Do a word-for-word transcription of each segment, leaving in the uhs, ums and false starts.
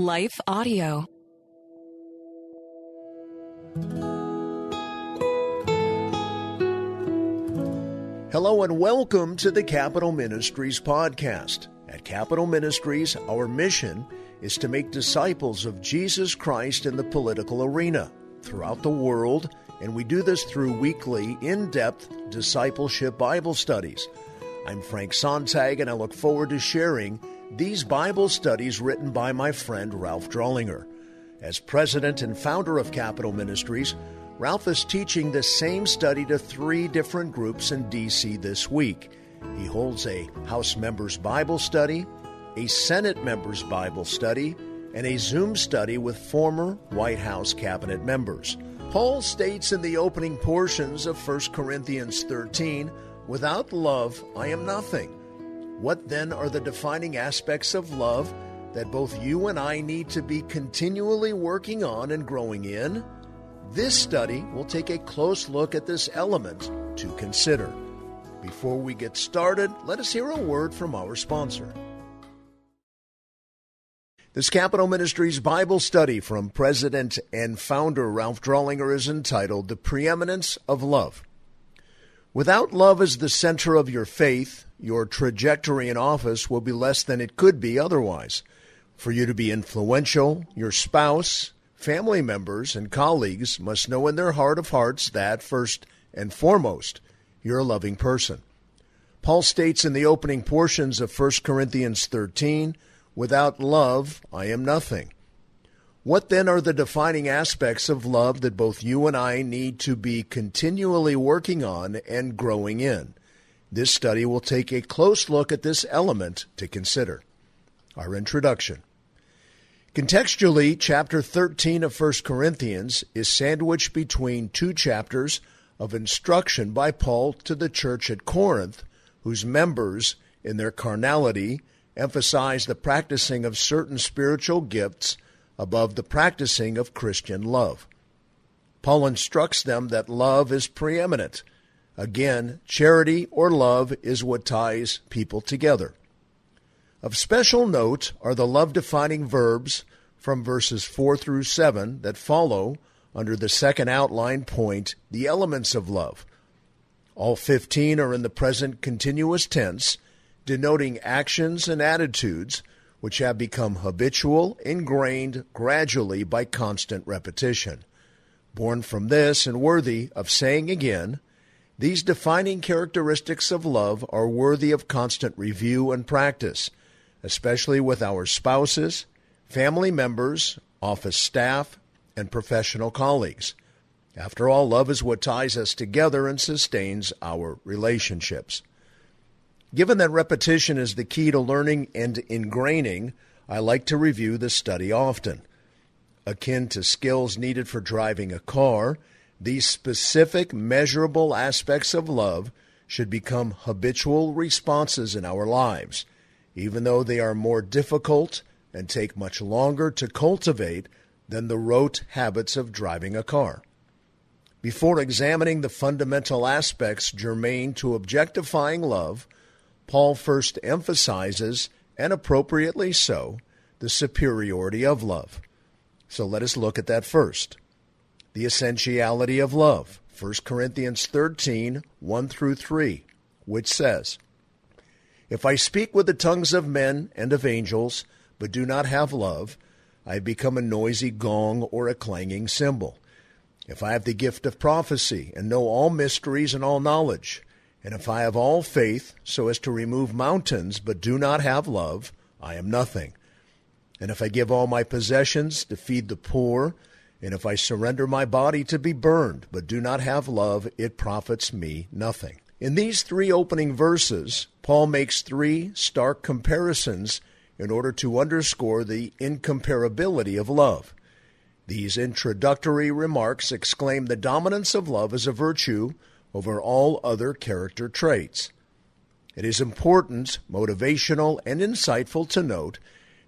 Life Audio. Hello and welcome to the Capital Ministries podcast. At Capital Ministries, our mission is to make disciples of Jesus Christ in the political arena throughout the world, and we do this through weekly, in-depth discipleship Bible studies. I'm Frank Sontag, and I look forward to sharing these Bible studies written by my friend Ralph Drollinger. As president and founder of Capital Ministries, Ralph is teaching the same study to three different groups in D C this week. He holds a House Members Bible Study, a Senate Members Bible Study, and a Zoom study with former White House cabinet members. Paul states in the opening portions of First Corinthians thirteen, "Without love, I am nothing." What then are the defining aspects of love that both you and I need to be continually working on and growing in? This study will take a close look at this element to consider. Before we get started, let us hear a word from our sponsor. This Capital Ministries Bible study from President and founder Ralph Drollinger is entitled The Preeminence of Love. Without love as the center of your faith, your trajectory in office will be less than it could be otherwise. For you to be influential, your spouse, family members, and colleagues must know in their heart of hearts that, first and foremost, you're a loving person. Paul states in the opening portions of First Corinthians thirteen, "Without love, I am nothing." What then are the defining aspects of love that both you and I need to be continually working on and growing in? This study will take a close look at this element to consider. Our introduction. Contextually, chapter thirteen of First Corinthians is sandwiched between two chapters of instruction by Paul to the church at Corinth, whose members, in their carnality, emphasize the practicing of certain spiritual gifts above the practicing of Christian love. Paul instructs them that love is preeminent. Again, charity or love is what ties people together. Of special note are the love-defining verbs from verses four through seven that follow under the second outline point, the elements of love. All fifteen are in the present continuous tense, denoting actions and attitudes which have become habitual, ingrained gradually by constant repetition. Born from this and worthy of saying again, these defining characteristics of love are worthy of constant review and practice, especially with our spouses, family members, office staff, and professional colleagues. After all, love is what ties us together and sustains our relationships. Given that repetition is the key to learning and ingraining, I like to review this study often. Akin to skills needed for driving a car, these specific, measurable aspects of love should become habitual responses in our lives, even though they are more difficult and take much longer to cultivate than the rote habits of driving a car. Before examining the fundamental aspects germane to objectifying love, Paul first emphasizes, and appropriately so, the superiority of love. So let us look at that first. The essentiality of love, First Corinthians thirteen, one through three, which says, "If I speak with the tongues of men and of angels, but do not have love, I become a noisy gong or a clanging cymbal. If I have the gift of prophecy and know all mysteries and all knowledge, and if I have all faith so as to remove mountains, but do not have love, I am nothing. And if I give all my possessions to feed the poor, and if I surrender my body to be burned, but do not have love, it profits me nothing." In these three opening verses, Paul makes three stark comparisons in order to underscore the incomparability of love. These introductory remarks exclaim the dominance of love as a virtue over all other character traits. It is important, motivational, and insightful to note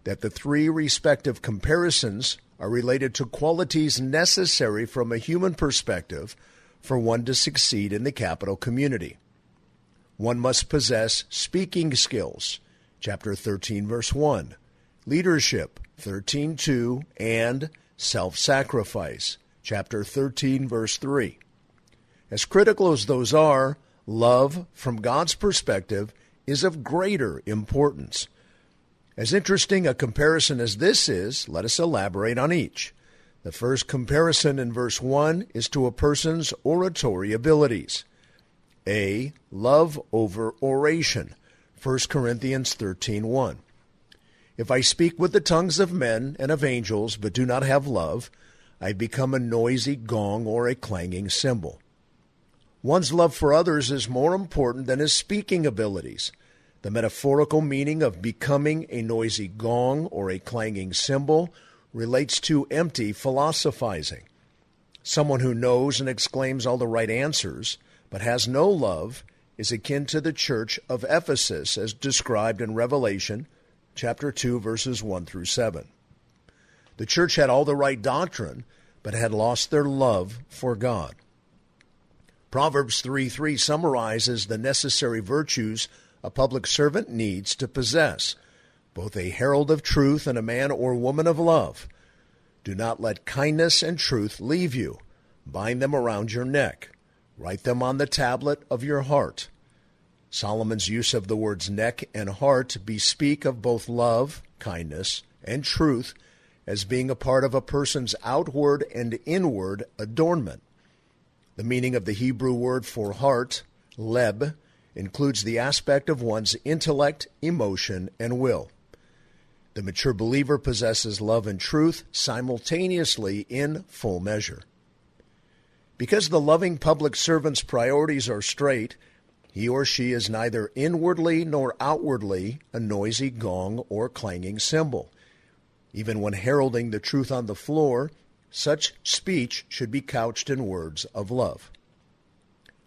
that the three respective comparisons are related to qualities necessary from a human perspective for one to succeed in the capital community. One must possess speaking skills, chapter thirteen, verse one, leadership, thirteen two, and self-sacrifice, chapter thirteen, verse three. As critical as those are, love, from God's perspective, is of greater importance. As interesting a comparison as this is, let us elaborate on each. The first comparison in verse one is to a person's oratory abilities. A. Love over oration, First Corinthians thirteen one. If I speak with the tongues of men and of angels, but do not have love, I become a noisy gong or a clanging cymbal. One's love for others is more important than his speaking abilities. The metaphorical meaning of becoming a noisy gong or a clanging cymbal relates to empty philosophizing. Someone who knows and exclaims all the right answers, but has no love, is akin to the church of Ephesus as described in Revelation chapter two, verses one through seven. The church had all the right doctrine, but had lost their love for God. Proverbs three three summarizes the necessary virtues a public servant needs to possess, both a herald of truth and a man or woman of love. Do not let kindness and truth leave you. Bind them around your neck. Write them on the tablet of your heart. Solomon's use of the words neck and heart bespeak of both love, kindness, and truth as being a part of a person's outward and inward adornment. The meaning of the Hebrew word for heart, leb, includes the aspect of one's intellect, emotion, and will. The mature believer possesses love and truth simultaneously in full measure. Because the loving public servant's priorities are straight, he or she is neither inwardly nor outwardly a noisy gong or clanging cymbal. Even when heralding the truth on the floor, such speech should be couched in words of love.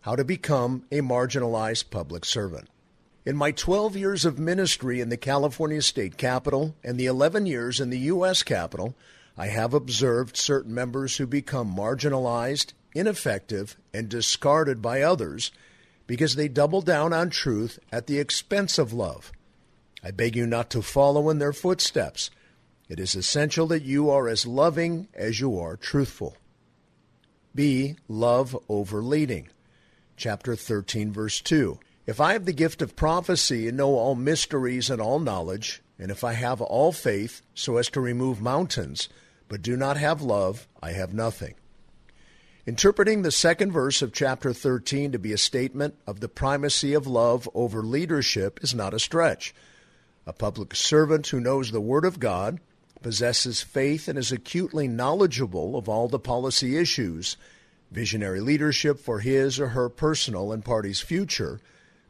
How to become a marginalized public servant. In my twelve years of ministry in the California State Capitol and the eleven years in the U S Capitol, I have observed certain members who become marginalized, ineffective, and discarded by others because they double down on truth at the expense of love. I beg you not to follow in their footsteps. It is essential that you are as loving as you are truthful. B. Love over leading. Chapter thirteen, verse two. If I have the gift of prophecy and know all mysteries and all knowledge, and if I have all faith so as to remove mountains, but do not have love, I have nothing. Interpreting the second verse of chapter thirteen to be a statement of the primacy of love over leadership is not a stretch. A public servant who knows the Word of God, possesses faith, and is acutely knowledgeable of all the policy issues, visionary leadership for his or her personal and party's future,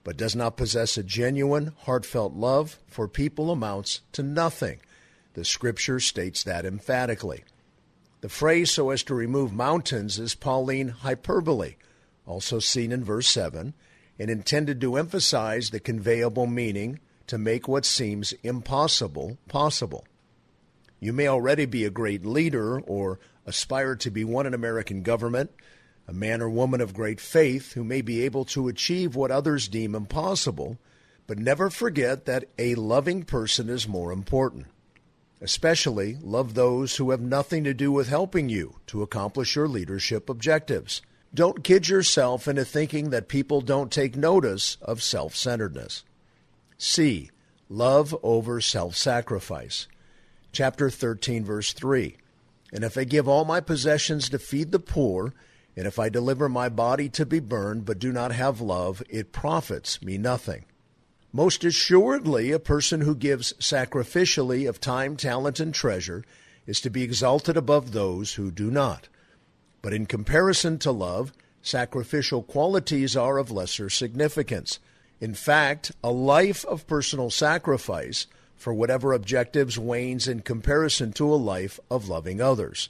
but does not possess a genuine, heartfelt love for people amounts to nothing. The Scripture states that emphatically. The phrase, so as to remove mountains, is Pauline hyperbole, also seen in verse seven, and intended to emphasize the conveyable meaning to make what seems impossible possible. You may already be a great leader or aspire to be one in American government, a man or woman of great faith who may be able to achieve what others deem impossible, but never forget that a loving person is more important. Especially love those who have nothing to do with helping you to accomplish your leadership objectives. Don't kid yourself into thinking that people don't take notice of self-centeredness. C. Love over self-sacrifice. Chapter thirteen, verse three. And if I give all my possessions to feed the poor, and if I deliver my body to be burned but do not have love, it profits me nothing. Most assuredly, a person who gives sacrificially of time, talent, and treasure is to be exalted above those who do not. But in comparison to love, sacrificial qualities are of lesser significance. In fact, a life of personal sacrifice for whatever objectives wanes in comparison to a life of loving others.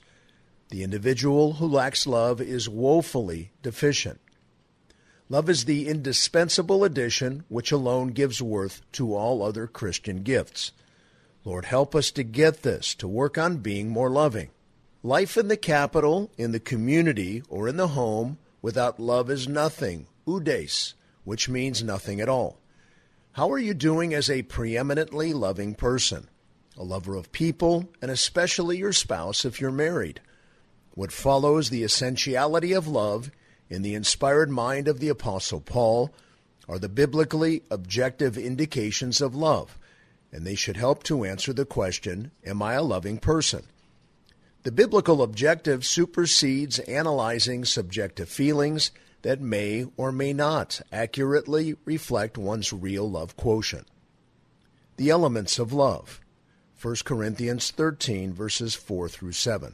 The individual who lacks love is woefully deficient. Love is the indispensable addition which alone gives worth to all other Christian gifts. Lord, help us to get this, to work on being more loving. Life in the capital, in the community, or in the home without love is nothing, oudes, which means nothing at all. How are you doing as a preeminently loving person? a lover of people, and especially your spouse if you're married. What follows the essentiality of love in the inspired mind of the Apostle Paul are the biblically objective indications of love, and they should help to answer the question, am I a loving person? The biblical objective supersedes analyzing subjective feelings that may or may not accurately reflect one's real love quotient. The elements of love, First Corinthians thirteen, verses four through seven.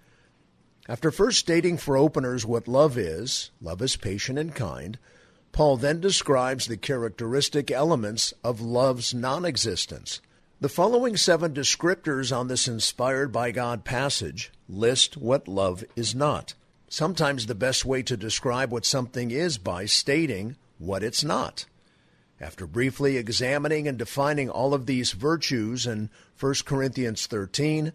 After first stating for openers what love is, love is patient and kind, Paul then describes the characteristic elements of love's non-existence. The following seven descriptors on this inspired by God passage list what love is not. Sometimes the best way to describe what something is by stating what it's not. After briefly examining and defining all of these virtues in First Corinthians thirteen,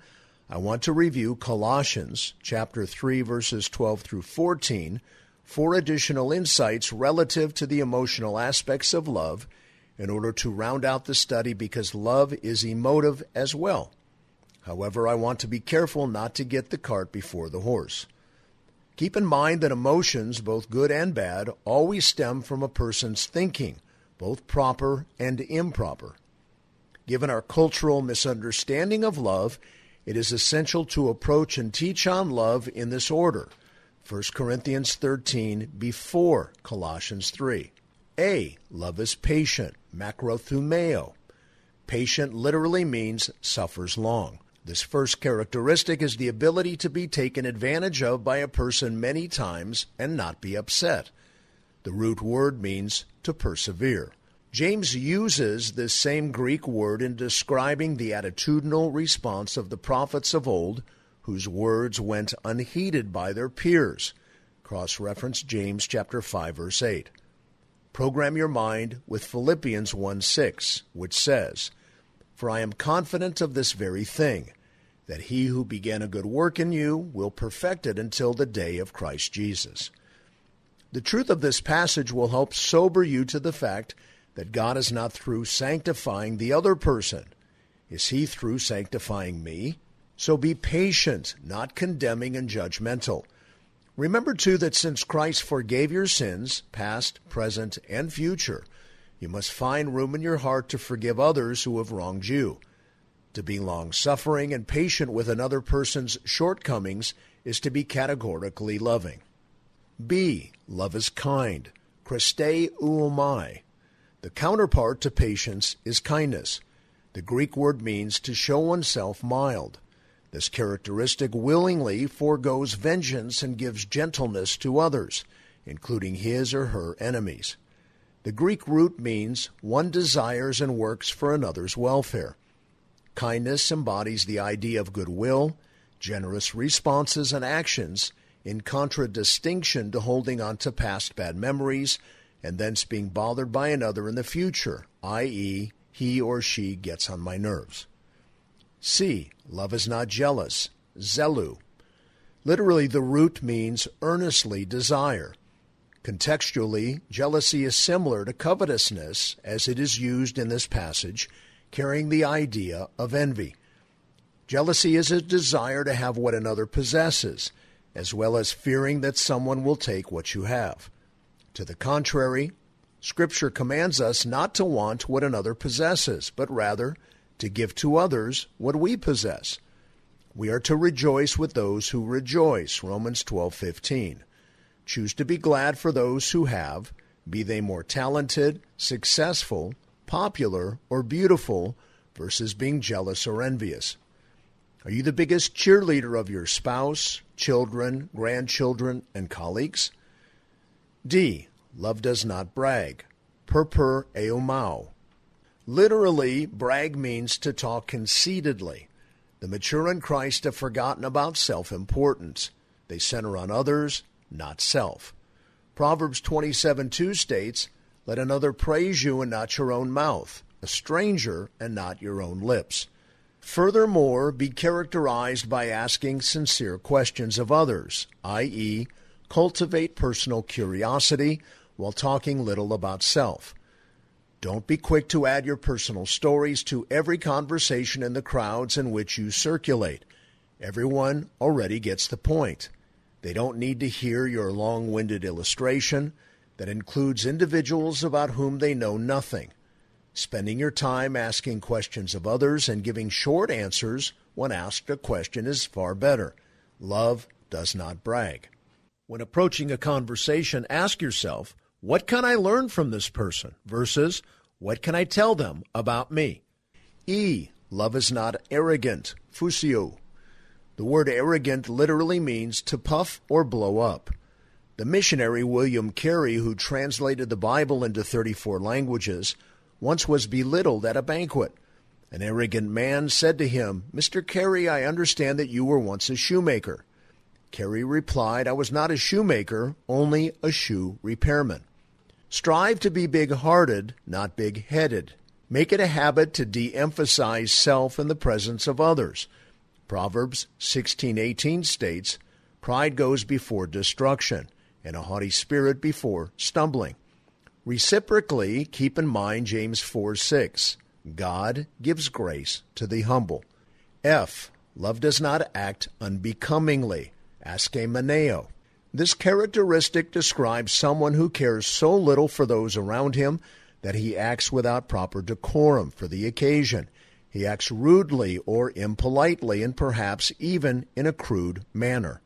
I want to review Colossians chapter three, verses twelve through fourteen, for additional insights relative to the emotional aspects of love in order to round out the study, because love is emotive as well. However, I want to be careful not to get the cart before the horse. Keep in mind that emotions, both good and bad, always stem from a person's thinking, both proper and improper. Given our cultural misunderstanding of love, it is essential to approach and teach on love in this order. First Corinthians thirteen before Colossians three. A. Love is patient, makrothumeo. Patient literally means suffers long. This first characteristic is the ability to be taken advantage of by a person many times and not be upset. The root word means to persevere. James uses this same Greek word in describing the attitudinal response of the prophets of old, whose words went unheeded by their peers. Cross-reference James chapter five, verse eight. Program your mind with Philippians one six, which says, "For I am confident of this very thing, that he who began a good work in you will perfect it until the day of Christ Jesus." The truth of this passage will help sober you to the fact that God is not through sanctifying the other person. Is he through sanctifying me? So be patient, not condemning and judgmental. Remember, too, that since Christ forgave your sins, past, present, and future, you must find room in your heart to forgive others who have wronged you. To be long-suffering and patient with another person's shortcomings is to be categorically loving. B. Love is kind. Christeuomai. The counterpart to patience is kindness. The Greek word means to show oneself mild. This characteristic willingly forgoes vengeance and gives gentleness to others, including his or her enemies. The Greek root means one desires and works for another's welfare. Kindness embodies the idea of goodwill, generous responses and actions, in contradistinction to holding on to past bad memories and thence being bothered by another in the future, that is, he or she gets on my nerves. C. Love is not jealous. Zelu. Literally, the root means earnestly desire. Contextually, jealousy is similar to covetousness as it is used in this passage, carrying the idea of envy. Jealousy is a desire to have what another possesses, as well as fearing that someone will take what you have. To the contrary, Scripture commands us not to want what another possesses, but rather to give to others what we possess. We are to rejoice with those who rejoice, Romans twelve fifteen. Choose to be glad for those who have, be they more talented, successful, popular, or beautiful, versus being jealous or envious. Are you the biggest cheerleader of your spouse, children, grandchildren, and colleagues? D. Love does not brag. Perper eumau. Literally, brag means to talk conceitedly. The mature in Christ have forgotten about self-importance. They center on others, not self. Proverbs twenty-seven two states, "Let another praise you and not your own mouth, a stranger and not your own lips." Furthermore, be characterized by asking sincere questions of others, that is, cultivate personal curiosity while talking little about self. Don't be quick to add your personal stories to every conversation in the crowds in which you circulate. Everyone already gets the point. They don't need to hear your long-winded illustration that includes individuals about whom they know nothing. Spending your time asking questions of others and giving short answers when asked a question is far better. Love does not brag. When approaching a conversation, ask yourself, what can I learn from this person versus what can I tell them about me? E. Love is not arrogant. Fusio. The word arrogant literally means to puff or blow up. The missionary William Carey, who translated the Bible into thirty-four languages, once was belittled at a banquet. An arrogant man said to him, "Mister Carey, I understand that you were once a shoemaker." Carey replied, "I was not a shoemaker, only a shoe repairman." Strive to be big-hearted, not big-headed. Make it a habit to de-emphasize self in the presence of others. Proverbs sixteen eighteen states, "Pride goes before destruction, and a haughty spirit before stumbling." Reciprocally, keep in mind James four six, "God gives grace to the humble." F. Love does not act unbecomingly. Askemaneo. This characteristic describes someone who cares so little for those around him that he acts without proper decorum for the occasion. He acts rudely or impolitely and perhaps even in a crude manner.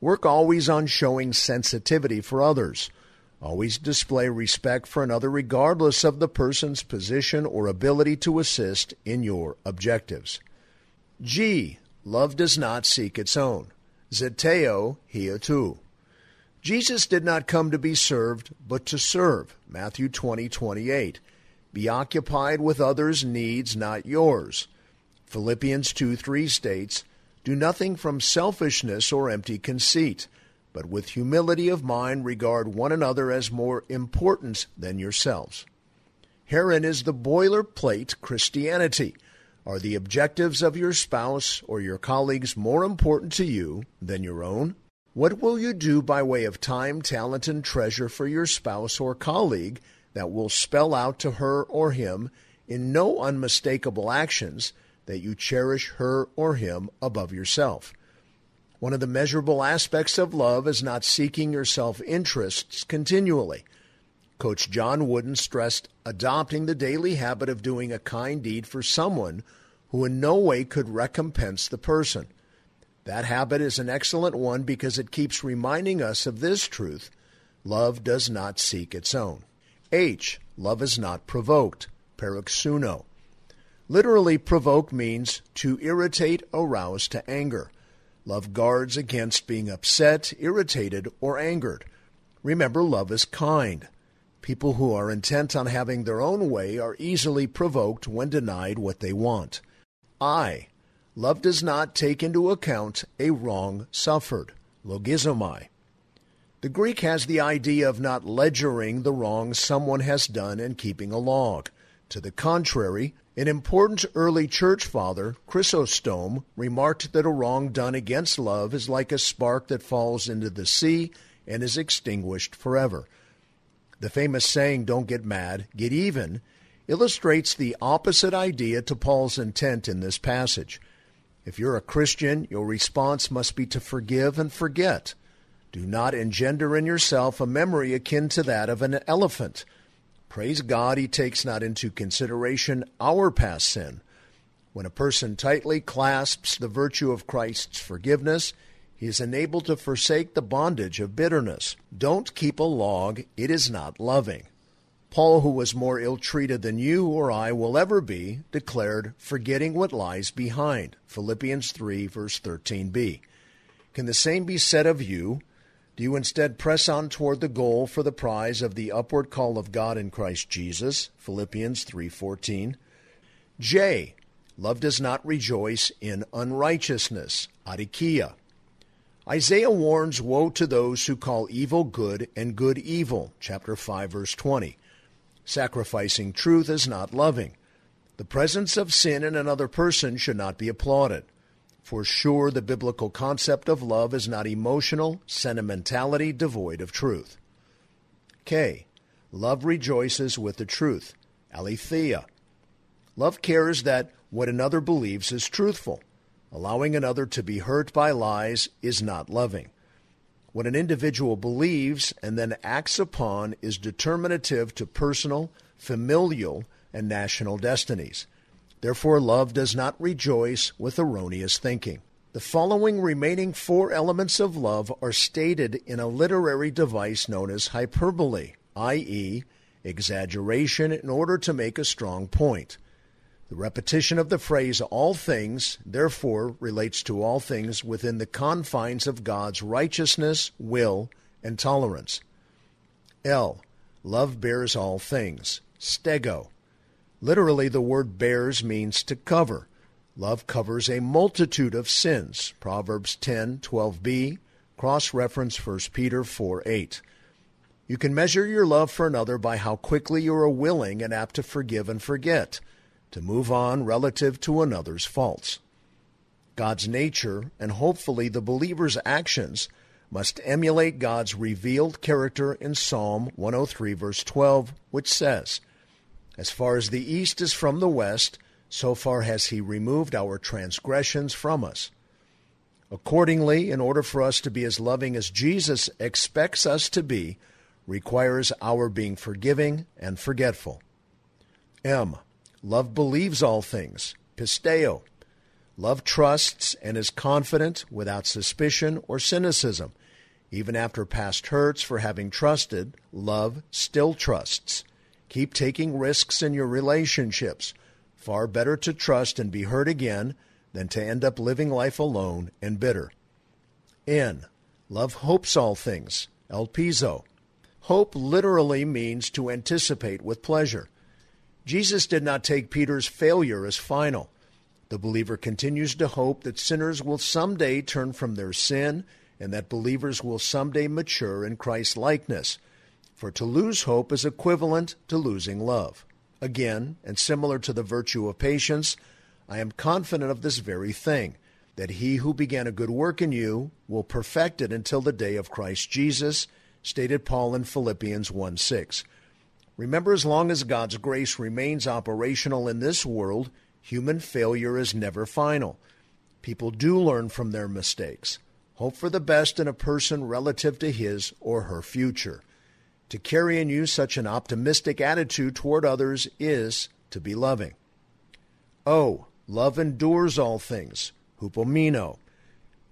Work always on showing sensitivity for others. Always display respect for another regardless of the person's position or ability to assist in your objectives. G. Love does not seek its own. Zeteo hiatu. Jesus did not come to be served, but to serve. Matthew twenty twenty-eight. Be occupied with others' needs, not yours. Philippians two three states, "Do nothing from selfishness or empty conceit, but with humility of mind regard one another as more important than yourselves." Herein is the boilerplate Christianity. Are the objectives of your spouse or your colleagues more important to you than your own? What will you do by way of time, talent, and treasure for your spouse or colleague that will spell out to her or him in no unmistakable actions that you cherish her or him above yourself? One of the measurable aspects of love is not seeking your self-interests continually. Coach John Wooden stressed adopting the daily habit of doing a kind deed for someone who in no way could recompense the person. That habit is an excellent one because it keeps reminding us of this truth. Love does not seek its own. H. Love is not provoked. Paroxuno. Literally, provoke means to irritate, arouse to anger. Love guards against being upset, irritated, or angered. Remember, love is kind. People who are intent on having their own way are easily provoked when denied what they want. I. Love does not take into account a wrong suffered. Logizomai. The Greek has the idea of not ledgering the wrong someone has done and keeping a log. To the contrary, an important early church father, Chrysostome, remarked that a wrong done against love is like a spark that falls into the sea and is extinguished forever. The famous saying, "Don't get mad, get even," illustrates the opposite idea to Paul's intent in this passage. If you're a Christian, your response must be to forgive and forget. Do not engender in yourself a memory akin to that of an elephant. Praise God, he takes not into consideration our past sin. When a person tightly clasps the virtue of Christ's forgiveness, he is enabled to forsake the bondage of bitterness. Don't keep a log. It is not loving. Paul, who was more ill-treated than you or I will ever be, declared, "forgetting what lies behind." Philippians three, verse thirteen b. Can the same be said of you? Do you instead press on toward the goal for the prize of the upward call of God in Christ Jesus? Philippians three fourteen. J. Love does not rejoice in unrighteousness, adikia. Isaiah warns, woe to those who call evil good and good evil, chapter five, verse twenty. Sacrificing truth is not loving. The presence of sin in another person should not be applauded. For sure, the biblical concept of love is not emotional sentimentality devoid of truth. K. Love rejoices with the truth, aletheia. Love cares that what another believes is truthful. Allowing another to be hurt by lies is not loving. What an individual believes and then acts upon is determinative to personal, familial, and national destinies. Therefore, love does not rejoice with erroneous thinking. The following remaining four elements of love are stated in a literary device known as hyperbole, that is, exaggeration in order to make a strong point. The repetition of the phrase, all things, therefore, relates to all things within the confines of God's righteousness, will, and tolerance. L. Love bears all things, stego. Literally, the word bears means to cover. Love covers a multitude of sins, Proverbs ten twelve b, cross-reference First Peter four eight. You can measure your love for another by how quickly you are willing and apt to forgive and forget, to move on relative to another's faults. God's nature, and hopefully the believer's actions, must emulate God's revealed character in Psalm one oh three, verse twelve, which says, as far as the east is from the west, so far has he removed our transgressions from us. Accordingly, in order for us to be as loving as Jesus expects us to be, requires our being forgiving and forgetful. M. Love believes all things, pisteo. Love trusts and is confident without suspicion or cynicism. Even after past hurts for having trusted, love still trusts. Keep taking risks in your relationships. Far better to trust and be hurt again than to end up living life alone and bitter. N. Love hopes all things, elpizo. Hope literally means to anticipate with pleasure. Jesus did not take Peter's failure as final. The believer continues to hope that sinners will someday turn from their sin and that believers will someday mature in Christ's likeness, for to lose hope is equivalent to losing love. Again, and similar to the virtue of patience, I am confident of this very thing, that he who began a good work in you will perfect it until the day of Christ Jesus, stated Paul in Philippians one six. Remember, as long as God's grace remains operational in this world, human failure is never final. People do learn from their mistakes. Hope for the best in a person relative to his or her future. To carry in you such an optimistic attitude toward others is to be loving. O. Love endures all things, hupomino.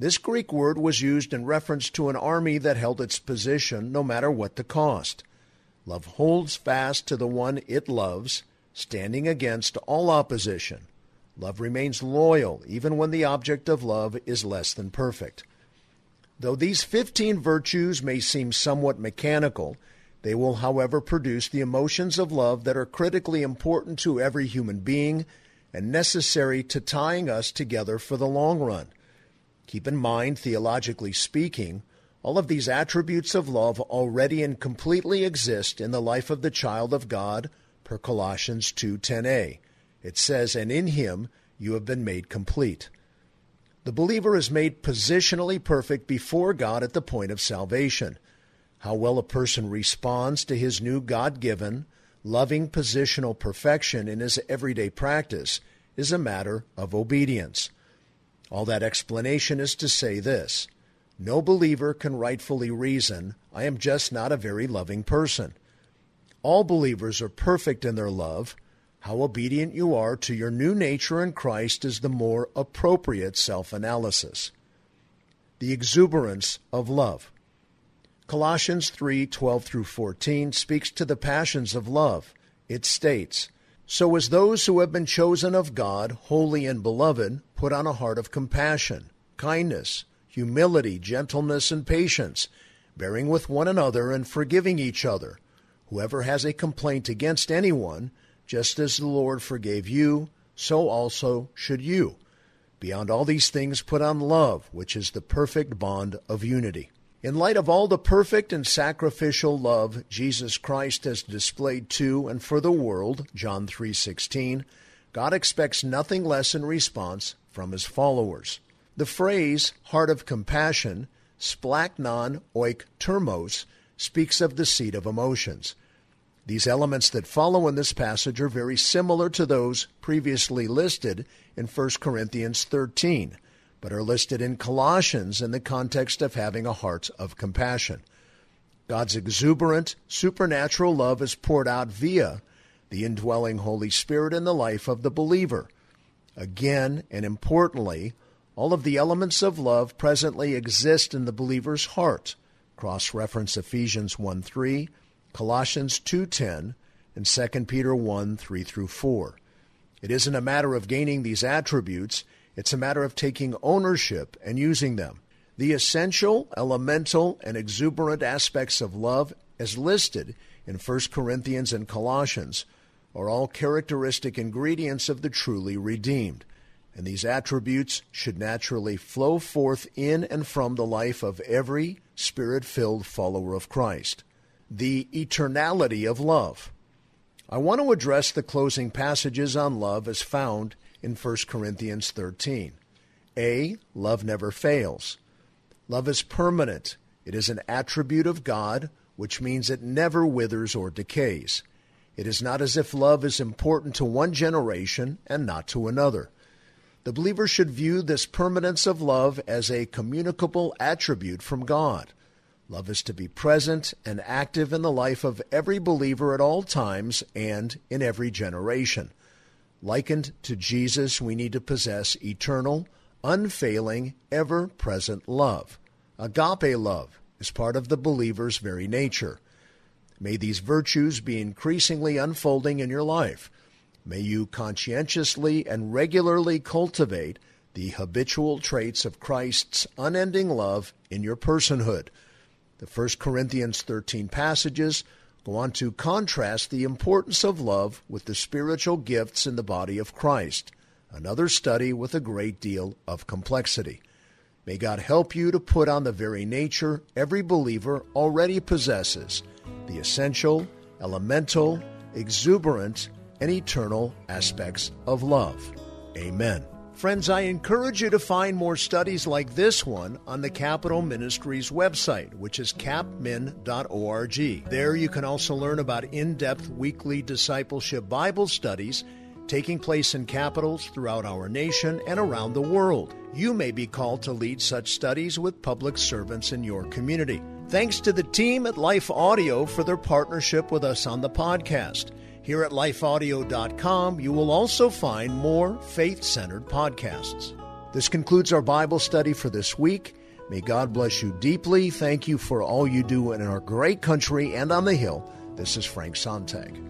This Greek word was used in reference to an army that held its position no matter what the cost. Love holds fast to the one it loves, standing against all opposition. Love remains loyal even when the object of love is less than perfect. Though these fifteen virtues may seem somewhat mechanical, they will, however, produce the emotions of love that are critically important to every human being and necessary to tying us together for the long run. Keep in mind, theologically speaking, all of these attributes of love already and completely exist in the life of the child of God, per Colossians two ten a. It says, and in him you have been made complete. The believer is made positionally perfect before God at the point of salvation. How well a person responds to his new God-given, loving positional perfection in his everyday practice is a matter of obedience. All that explanation is to say this. No believer can rightfully reason, I am just not a very loving person. All believers are perfect in their love. How obedient you are to your new nature in Christ is the more appropriate self-analysis. The exuberance of love. Colossians three twelve through fourteen speaks to the passions of love. It states, so as those who have been chosen of God, holy and beloved, put on a heart of compassion, kindness, humility, gentleness, and patience, bearing with one another and forgiving each other. Whoever has a complaint against anyone, just as the Lord forgave you, so also should you. Beyond all these things, put on love, which is the perfect bond of unity. In light of all the perfect and sacrificial love Jesus Christ has displayed to and for the world, John three sixteen, God expects nothing less in response from his followers. The phrase, heart of compassion, splachnon oik termos, speaks of the seat of emotions. These elements that follow in this passage are very similar to those previously listed in First Corinthians thirteen, but are listed in Colossians in the context of having a heart of compassion. God's exuberant, supernatural love is poured out via the indwelling Holy Spirit in the life of the believer. Again, and importantly, all of the elements of love presently exist in the believer's heart. Cross-reference Ephesians one three, Colossians two ten, and Second Peter one three through four. It isn't a matter of gaining these attributes. It's a matter of taking ownership and using them. The essential, elemental, and exuberant aspects of love, as listed in First Corinthians and Colossians, are all characteristic ingredients of the truly redeemed, and these attributes should naturally flow forth in and from the life of every Spirit-filled follower of Christ. The eternality of love. I want to address the closing passages on love as found in First Corinthians thirteen. A. Love never fails. Love is permanent. It is an attribute of God, which means it never withers or decays. It is not as if love is important to one generation and not to another. The believer should view this permanence of love as a communicable attribute from God. Love is to be present and active in the life of every believer at all times and in every generation. Likened to Jesus, we need to possess eternal, unfailing, ever-present love. Agape love is part of the believer's very nature. May these virtues be increasingly unfolding in your life. May you conscientiously and regularly cultivate the habitual traits of Christ's unending love in your personhood. The First Corinthians thirteen passages go on to contrast the importance of love with the spiritual gifts in the body of Christ, another study with a great deal of complexity. May God help you to put on the very nature every believer already possesses, the essential, elemental, exuberant, and eternal aspects of love. Amen. Friends, I encourage you to find more studies like this one on the Capital Ministries website, which is cap min dot org. There you can also learn about in-depth weekly discipleship Bible studies taking place in capitals throughout our nation and around the world. You may be called to lead such studies with public servants in your community. Thanks to the team at Life Audio for their partnership with us on the podcast. Here at life audio dot com, you will also find more faith-centered podcasts. This concludes our Bible study for this week. May God bless you deeply. Thank you for all you do in our great country and on the Hill. This is Frank Sontag.